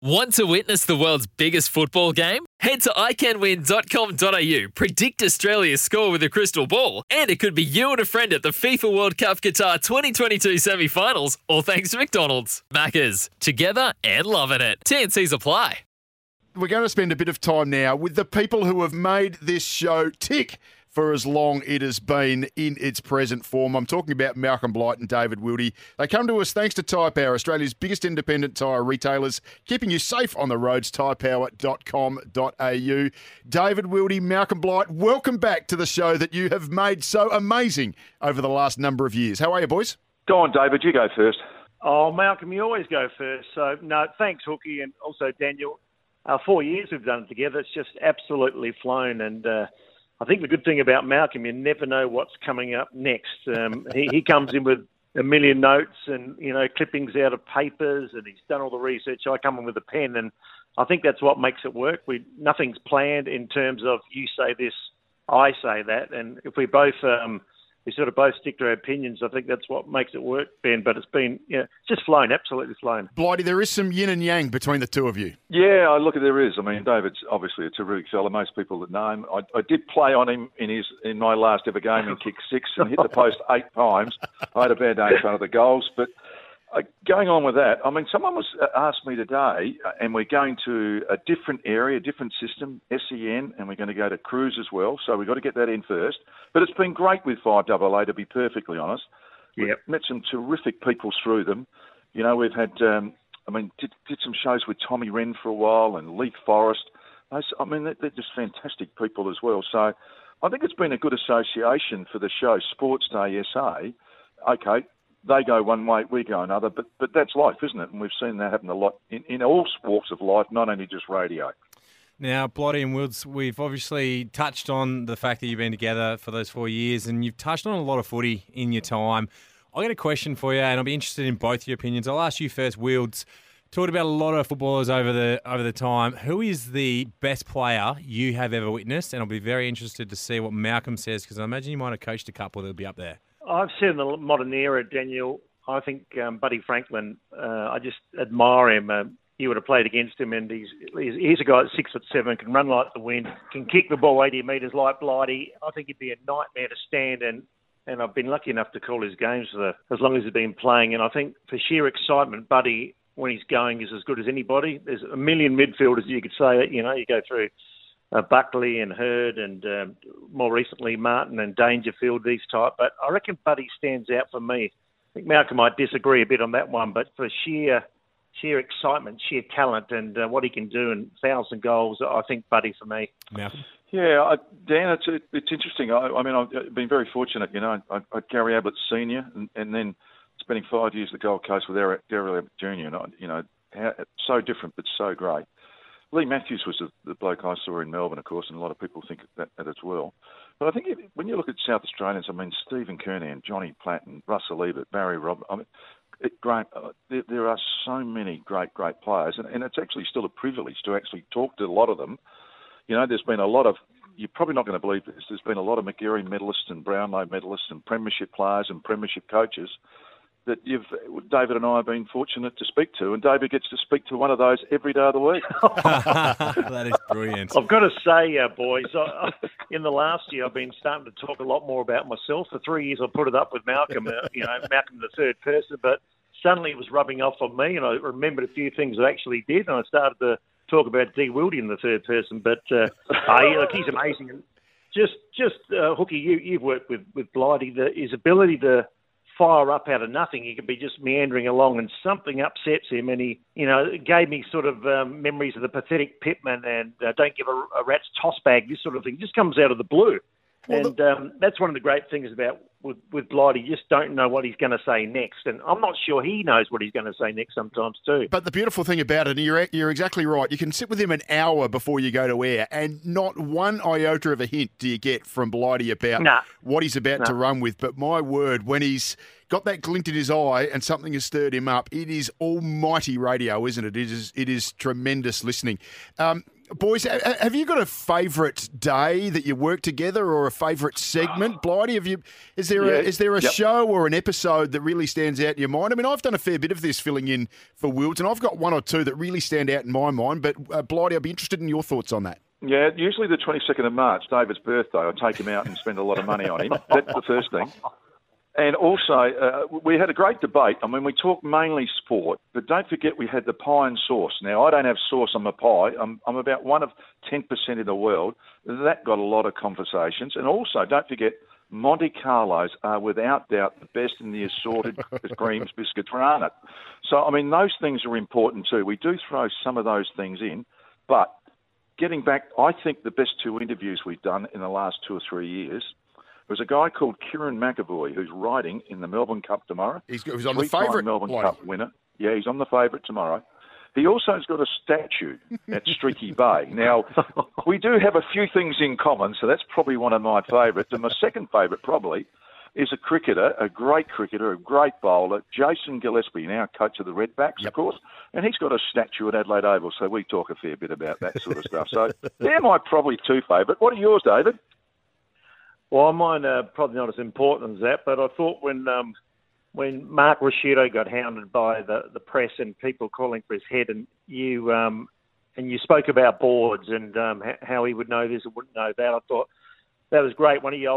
Want to witness the world's biggest football game? Head to iCanWin.com.au, predict Australia's score with a crystal ball, and it could be you and a friend at the FIFA World Cup Qatar 2022 semi-finals, all thanks to McDonald's. Maccas, together and loving it. TNCs apply. We're going to spend a bit of time now with the people who have made this show tick for as long it has been in its present form. I'm talking about Malcolm Blight and David Wildey. They come to us thanks to Tire Power, Australia's biggest independent tyre retailers, keeping you safe on the roads, tyrepower.com.au. David Wildey, Malcolm Blight, welcome back to the show that you have made so amazing over the last number of years. How are you, boys? Go on, David, you go first. Oh, Malcolm, you always go first. So, no, thanks, Hookie, and also Daniel. 4 years we've done it together. It's just absolutely flown, and I think the good thing about Malcolm, you never know what's coming up next. He comes in with a million notes and, you know, clippings out of papers, and he's done all the research. I come in with a pen, and I think that's what makes it work. Nothing's planned in terms of you say this, I say that, and if we both we sort of both stick to our opinions, I think that's what makes it work, Ben. But it's been, you know, just flown, absolutely flown. Blighty, there is some yin and yang between the two of you. Yeah, look, there is. I mean, David's obviously a terrific fella. Most people that know him, I did play on him in my last ever game and kicked six and hit the post 8 times. I had a bad day in front of the goals. But going on with that, I mean, someone was asked me today, and we're going to a different area, different system, SEN, and we're going to go to Cruise as well. So we've got to get that in first. But it's been great with 5AA, to be perfectly honest. Yep. We've met some terrific people through them. You know, we've had, did some shows with Tommy Wren for a while and Leif Forrest. I mean, they're just fantastic people as well. So I think it's been a good association for the show Sports Day SA. Okay. They go one way, we go another, but that's life, isn't it? And we've seen that happen a lot in all walks of life, not only just radio. Now, Blighty and Wilds, we've obviously touched on the fact that you've been together for those 4 years, and you've touched on a lot of footy in your time. I've got a question for you, and I'll be interested in both your opinions. I'll ask you first, Wilds. Talked about a lot of footballers over the time. Who is the best player you have ever witnessed? And I'll be very interested to see what Malcolm says, because I imagine you might have coached a couple that would be up there. I've seen the modern era, Daniel. I think Buddy Franklin, I just admire him. You would have played against him, and he's a guy at 6'7", can run like the wind, can kick the ball 80 metres like Blighty. I think he'd be a nightmare to stand, and I've been lucky enough to call his games for as long as he's been playing. And I think for sheer excitement, Buddy, when he's going, is as good as anybody. There's a million midfielders you could say, you know, you go through Buckley and Hurd and more recently Martin and Dangerfield, these type. But I reckon Buddy stands out for me. I think Malcolm might disagree a bit on that one, but for sheer excitement, sheer talent and what he can do and 1,000 goals, I think Buddy for me. Malcolm? Yeah, Dan, it's interesting. I mean, I've been very fortunate, you know. I Gary Ablett Senior and then spending 5 years at the Gold Coast with Eric, Gary Ablett Junior, and so different but so great. Lee Matthews was the bloke I saw in Melbourne, of course, and a lot of people think that as well. But I think when you look at South Australians, I mean, Stephen Kernan, Johnny Platt, and Russell Ebert, Barry Roberts, I mean, there are so many great players, and it's actually still a privilege to actually talk to a lot of them. You know, there's been a lot of, you're probably not going to believe this, there's been a lot of Magarey medalists and Brownlow medalists and premiership players and premiership coaches that David and I have been fortunate to speak to, and David gets to speak to one of those every day of the week. That is brilliant. I've got to say, boys, in the last year I've been starting to talk a lot more about myself. For 3 years I put it up with Malcolm, Malcolm the third person, but suddenly it was rubbing off on me, and I remembered a few things I actually did, and I started to talk about D. Wildey in the third person, but he's amazing. And just Hookie, you've worked with Blighty, his ability to fire up out of nothing. He could be just meandering along and something upsets him, and he, you know, gave me sort of memories of the pathetic Pittman and don't give a rat's toss bag, this sort of thing. It just comes out of the blue. That's one of the great things about with Blight. You just don't know what he's going to say next. And I'm not sure he knows what he's going to say next sometimes too. But the beautiful thing about it, and you're exactly right, you can sit with him an hour before you go to air, and not one iota of a hint do you get from Blighty about what he's about to run with. But my word, when he's got that glint in his eye and something has stirred him up, it is almighty radio, isn't it? It is tremendous listening. Boys, have you got a favourite day that you work together, or a favourite segment? Blighty, is there a show or an episode that really stands out in your mind? I mean, I've done a fair bit of this filling in for Wilds, and I've got one or two that really stand out in my mind. But Blighty, I'd be interested in your thoughts on that. Yeah, usually the 22nd of March, David's birthday, I take him out and spend a lot of money on him. That's the first thing. And also, we had a great debate. I mean, we talked mainly sport, but don't forget we had the pie and sauce. Now, I don't have sauce on my pie. I'm about one of 10% in the world. That got a lot of conversations. And also, don't forget, Monte Carlos are without doubt the best in the assorted creams, biscuits, granite. So, I mean, those things are important too. We do throw some of those things in, but getting back, I think the best two interviews we've done in the last 2 or 3 years. There's a guy called Kieran McAvoy who's riding in the Melbourne Cup tomorrow. He's on the favourite Melbourne Cup winner. Yeah, he's on the favourite tomorrow. He also has got a statue at Streaky Bay. Now, we do have a few things in common, so that's probably one of my favourites. And my second favourite probably is a great cricketer, a great bowler, Jason Gillespie, now coach of the Redbacks, of course, and he's got a statue at Adelaide Oval, so we talk a fair bit about that sort of stuff. So they're my probably two favourite. What are yours, David? Well, mine are probably not as important as that, but I thought when Mark Ricciuto got hounded by the press and people calling for his head, and you spoke about boards and how he would know this and wouldn't know that, I thought that was great. One of the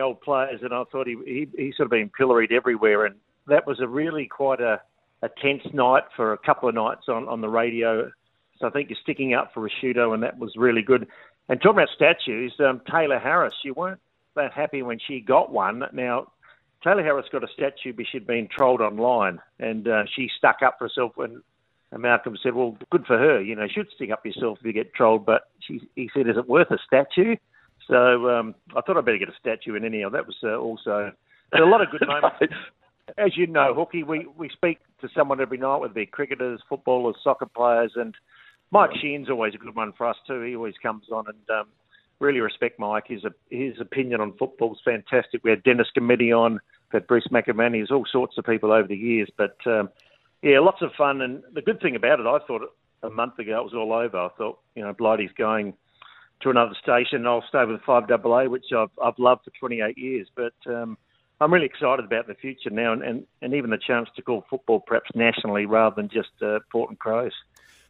old players, and I thought he sort of been pilloried everywhere, and that was quite a tense night for a couple of nights on the radio. So I think you're sticking up for Ricciuto, and that was really good. And talking about statues, Tayla Harris, you weren't that happy when she got one. Now, Tayla Harris got a statue because she'd been trolled online, and she stuck up for herself. And Malcolm said, well, good for her. You know, you should stick up yourself if you get trolled. But he said, is it worth a statue? So I thought I'd better get a statue in anyhow. That was also a lot of good moments. As you know, Hooky, we speak to someone every night, whether they're cricketers, footballers, soccer players, and Mike Sheehan's always a good one for us too. He always comes on, and really respect Mike. His opinion on football is fantastic. We had Dennis Committee on, we had Bruce McAvaney, there's all sorts of people over the years. But, lots of fun. And the good thing about it, I thought a month ago it was all over. I thought, Blighty's going to another station. I'll stay with 5AA, which I've loved for 28 years. But I'm really excited about the future now and even the chance to call football perhaps nationally rather than just Port and Crows.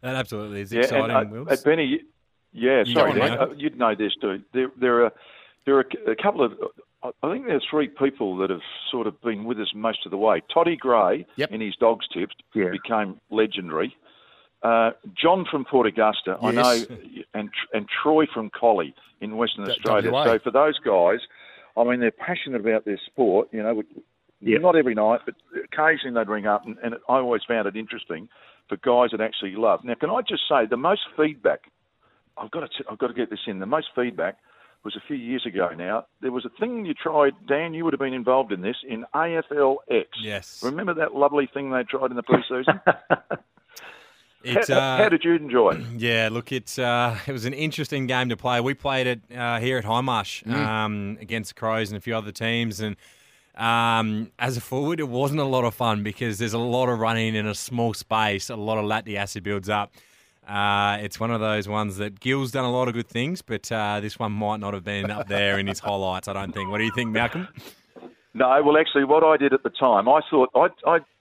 That absolutely is exciting, Wills. Benny, you'd know this too. There are a couple of, I think there are three people that have sort of been with us most of the way. Toddy Gray in his Dogs Tips became legendary. John from Port Augusta, I know, and Troy from Collie in Western Australia. WA. So for those guys, I mean, they're passionate about their sport, Not every night, but occasionally they'd ring up, and I always found it interesting for guys that actually love. Now, can I just say the most feedback, I've got to get this in, the most feedback was a few years ago now. There was a thing you tried, Dan, you would have been involved in this, in AFLX. Yes. Remember that lovely thing they tried in the pre-season? How did you enjoy it? Yeah, look, it was an interesting game to play. We played it here at Hindmarsh against the Crows and a few other teams, and as a forward, it wasn't a lot of fun because there's a lot of running in a small space, a lot of lactic acid builds up. It's one of those ones that Gil's done a lot of good things, but this one might not have been up there in his highlights, I don't think. What do you think, Malcolm? No, well, actually, what I did at the time, I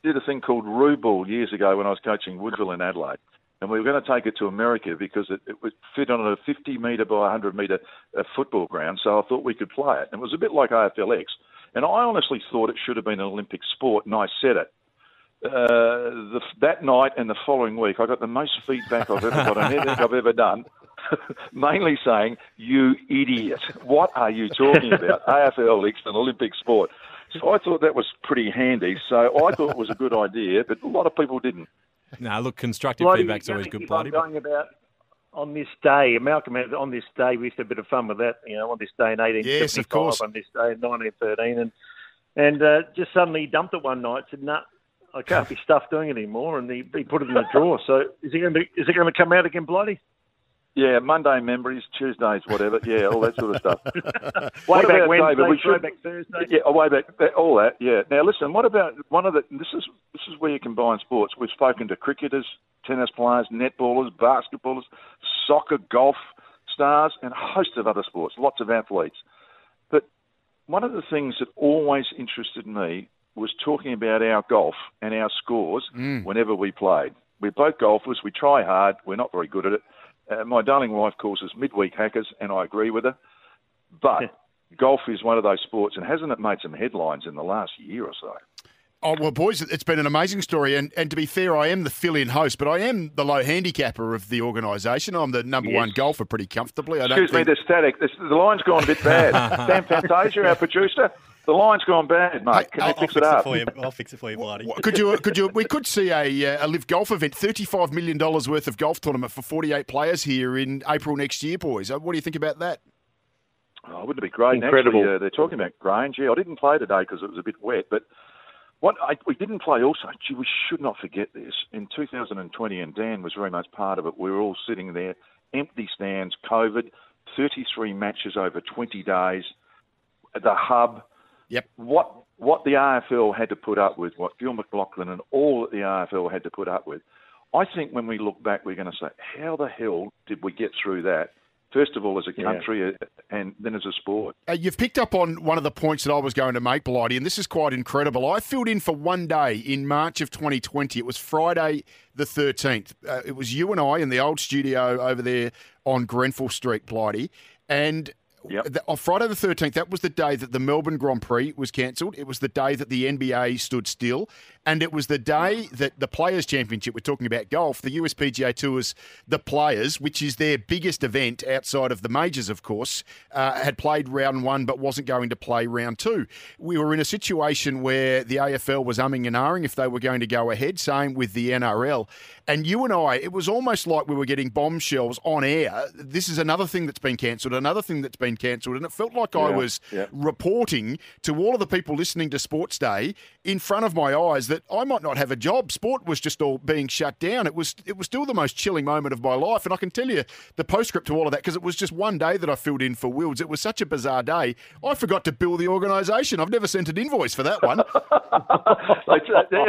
did a thing called Roo Ball years ago when I was coaching Woodville in Adelaide. And we were going to take it to America because it would fit on a 50-metre by 100-metre football ground, so I thought we could play it. And it was a bit like AFLX. And I honestly thought it should have been an Olympic sport, and I said it. That night and the following week, I got the most feedback I've ever got on anything I've ever done, mainly saying, you idiot, what are you talking about? AFLX, an Olympic sport. So I thought that was pretty handy. So I thought it was a good idea, but a lot of people didn't. No, look, constructive feedback's always good, Blighty. on this day, Malcolm, on this day, we used to have a bit of fun with that, you know, on this day in 1875, yes, of course. On this day in 1913, and just suddenly he dumped it one night, said, no, I can't be stuffed doing it anymore, and he put it in the drawer. So is it going to come out again, Blighty? Yeah, Monday memories, Tuesdays, whatever. Yeah, all that sort of stuff. Way back Wednesday, way back Thursday. Yeah, way back, all that, yeah. Now, listen, what about one of the... This is where you combine sports. We've spoken to cricketers, tennis players, netballers, basketballers, soccer, golf stars, and a host of other sports, lots of athletes. But one of the things that always interested me was talking about our golf and our scores whenever we played. We're both golfers. We try hard. We're not very good at it. My darling wife calls us midweek hackers, and I agree with her. But golf is one of those sports, and hasn't it made some headlines in the last year or so? Oh, well, boys, it's been an amazing story. And to be fair, I am the fill-in host, but I am the low handicapper of the organisation. I'm the number one golfer pretty comfortably. Excuse me, the static. The line's gone a bit bad. Sam Fantasia, our producer. The line's gone bad, mate. I'll fix it for you, Blighty. We could see a live golf event, $35 million worth of golf tournament for 48 players here in April next year, boys. What do you think about that? Oh, wouldn't it be great? Incredible. Actually, they're talking about Grange. Yeah, I didn't play today because it was a bit wet, but we didn't play also. Gee, we should not forget this. In 2020, and Dan was very much part of it, we were all sitting there, empty stands, COVID, 33 matches over 20 days, the hub. Yep. What the AFL had to put up with, what Gil McLachlan and all that the AFL had to put up with, I think when we look back, we're going to say, how the hell did we get through that? First of all, as a country, and then as a sport. You've picked up on one of the points that I was going to make, Blighty, and this is quite incredible. I filled in for one day in March of 2020. It was Friday the 13th. It was you and I in the old studio over there on Grenfell Street, Blighty, and... Yep. On Friday the 13th, that was the day that the Melbourne Grand Prix was cancelled. It was the day that the NBA stood still. And it was the day that the Players' Championship, we're talking about golf, the USPGA Tours, the Players, which is their biggest event outside of the majors, of course, had played round one but wasn't going to play round two. We were in a situation where the AFL was umming and ahhing if they were going to go ahead, same with the NRL. And you and I, it was almost like we were getting bombshells on air. This is another thing that's been cancelled, another thing that's been cancelled, and it felt like I was reporting to all of the people listening to Sports Day in front of my eyes that I might not have a job. Sport was just all being shut down. It was still the most chilling moment of my life, and I can tell you the postscript to all of that because it was just one day that I filled in for Wills. It was such a bizarre day. I forgot to bill the organisation. I've never sent an invoice for that one.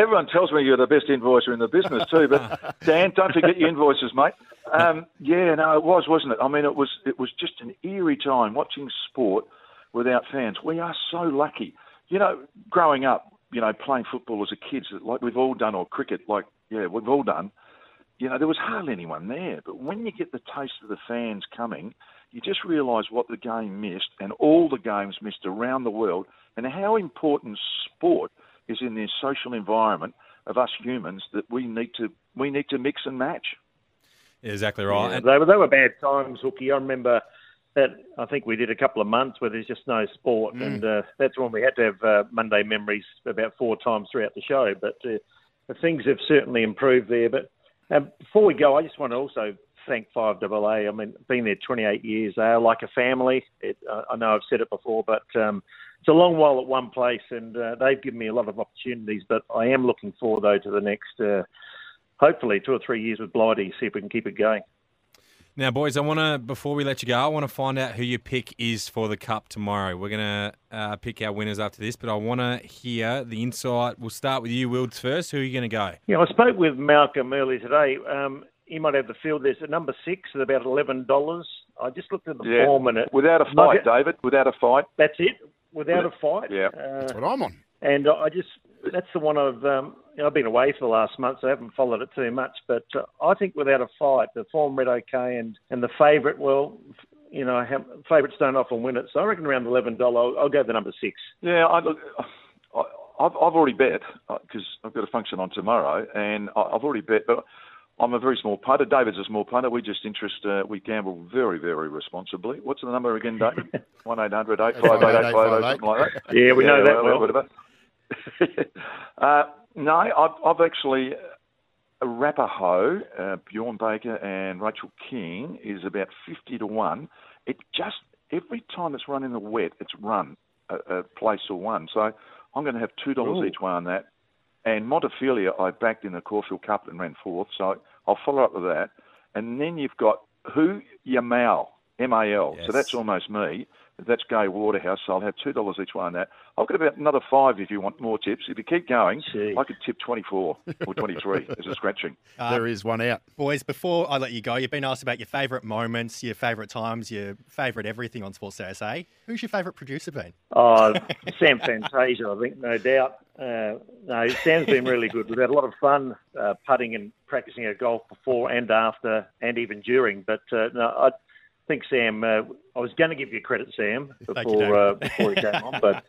Everyone tells me you're the best invoicer in the business too, but Dan, don't forget your invoices, mate. It was, wasn't it? I mean, it was just an eerie time watching sport without fans. We are so lucky. You know, growing up, you know, playing football as a kid, like we've all done, or cricket, like, yeah, we've all done, you know, there was hardly anyone there. But when you get the taste of the fans coming, you just realise what the game missed and all the games missed around the world and how important sport is in this social environment of us humans that we need to mix and match. Yeah, exactly right. Yeah, they were bad times, Hookie. I remember that. I think we did a couple of months where there's just no sport, and that's when we had to have Monday memories about 4 times throughout the show. But things have certainly improved there. But before we go, I just want to also thank 5AA. I mean, been there 28 years. They are like a family. I know I've said it before, but it's a long while at one place, and they've given me a lot of opportunities. But I am looking forward though to the next. Hopefully 2 or 3 years with Blighty, see if we can keep it going. Now, boys, before we let you go, I want to find out who your pick is for the Cup tomorrow. We're going to pick our winners after this, but I want to hear the insight. We'll start with you, Wilds, first. Who are you going to go? Yeah, I spoke with Malcolm earlier today. He might have the field. There's at number 6 at about $11. I just looked at the form and it... Without a Fight, David. Without a Fight. That's it. Without a Fight. Yeah, that's what I'm on. And I just... That's the one I've been away for the last month, so I haven't followed it too much. But I think Without a Fight, the form read okay, and the favourite, well, you know, favourites don't often win it. So I reckon around $11, I'll go the number 6. Yeah, I've already bet because I've got a function on tomorrow, and I've already bet. But I'm a very small punter. David's a small punter. We just we gamble very, very responsibly. What's the number again, David? 1-800-858-858, something like that. Yeah, we know that well. No, I've actually Arapaho, Bjorn Baker and Rachel King is about 50 to 1. It just every time it's run in the wet, it's run a place or one. So I'm going to have $2 each way on that. And Montefilia, I backed in the Caulfield Cup and ran fourth, so I'll follow up with that. And then you've got Who Yamal, M-A-L. Yes. So that's almost me. That's Gay Waterhouse, so I'll have $2 each way on that. I've got about another $5 if you want more tips. If you keep going, I could tip 24 or 23 as a scratching. There is one out. Boys, before I let you go, you've been asked about your favourite moments, your favourite times, your favourite everything on Sports Day SA. Who's your favourite producer been? Oh, Sam Fantasia, I think, no doubt. No, Sam's been really good. We've had a lot of fun putting and practising our golf before and after and even during. But no, I think, Sam, I was going to give you credit, Sam, before he came on, but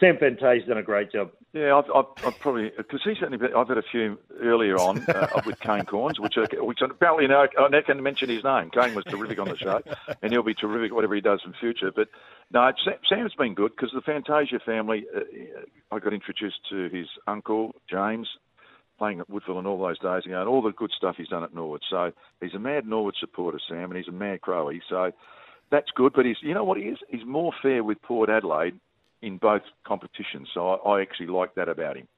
Sam Fantasia's done a great job. Yeah, I've probably, because he's certainly, I've had a few earlier on with Kane Corns, which apparently now I can mention his name. Kane was terrific on the show, and he'll be terrific whatever he does in future. But no, Sam's been good because the Fantasia family, I got introduced to his uncle, James, playing at Woodville and all those days ago, and all the good stuff he's done at Norwood. So he's a mad Norwood supporter, Sam, and he's a mad Crowie. So that's good. But he's, you know what he is? He's more fair with Port Adelaide in both competitions. So I actually like that about him.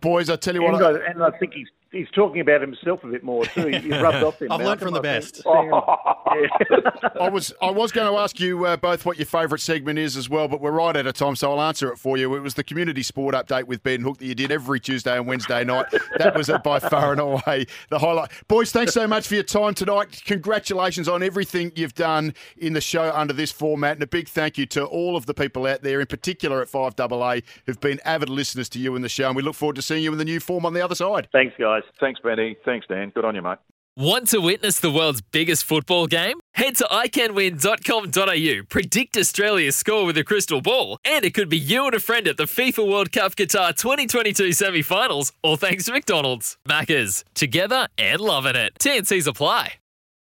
Boys, I tell you what. And I think he's talking about himself a bit more too. You've rubbed off him. I've learned from the best. I was going to ask you both what your favourite segment is as well, but we're right out of time, so I'll answer it for you. It was the community sport update with Ben Hook that you did every Tuesday and Wednesday night. That was it by far and away the highlight. Boys, thanks so much for your time tonight. Congratulations on everything you've done in the show under this format, and a big thank you to all of the people out there, in particular at 5AA, who've been avid listeners to you in the show, and we look forward to seeing you in the new form on the other side. Thanks, guys. Thanks, Benny. Thanks, Dan. Good on you, mate. Want to witness the world's biggest football game? Head to iCanWin.com.au, predict Australia's score with a crystal ball, and it could be you and a friend at the FIFA World Cup Qatar 2022 semi-finals, all thanks to McDonald's. Maccas, together and loving it. TNCs apply.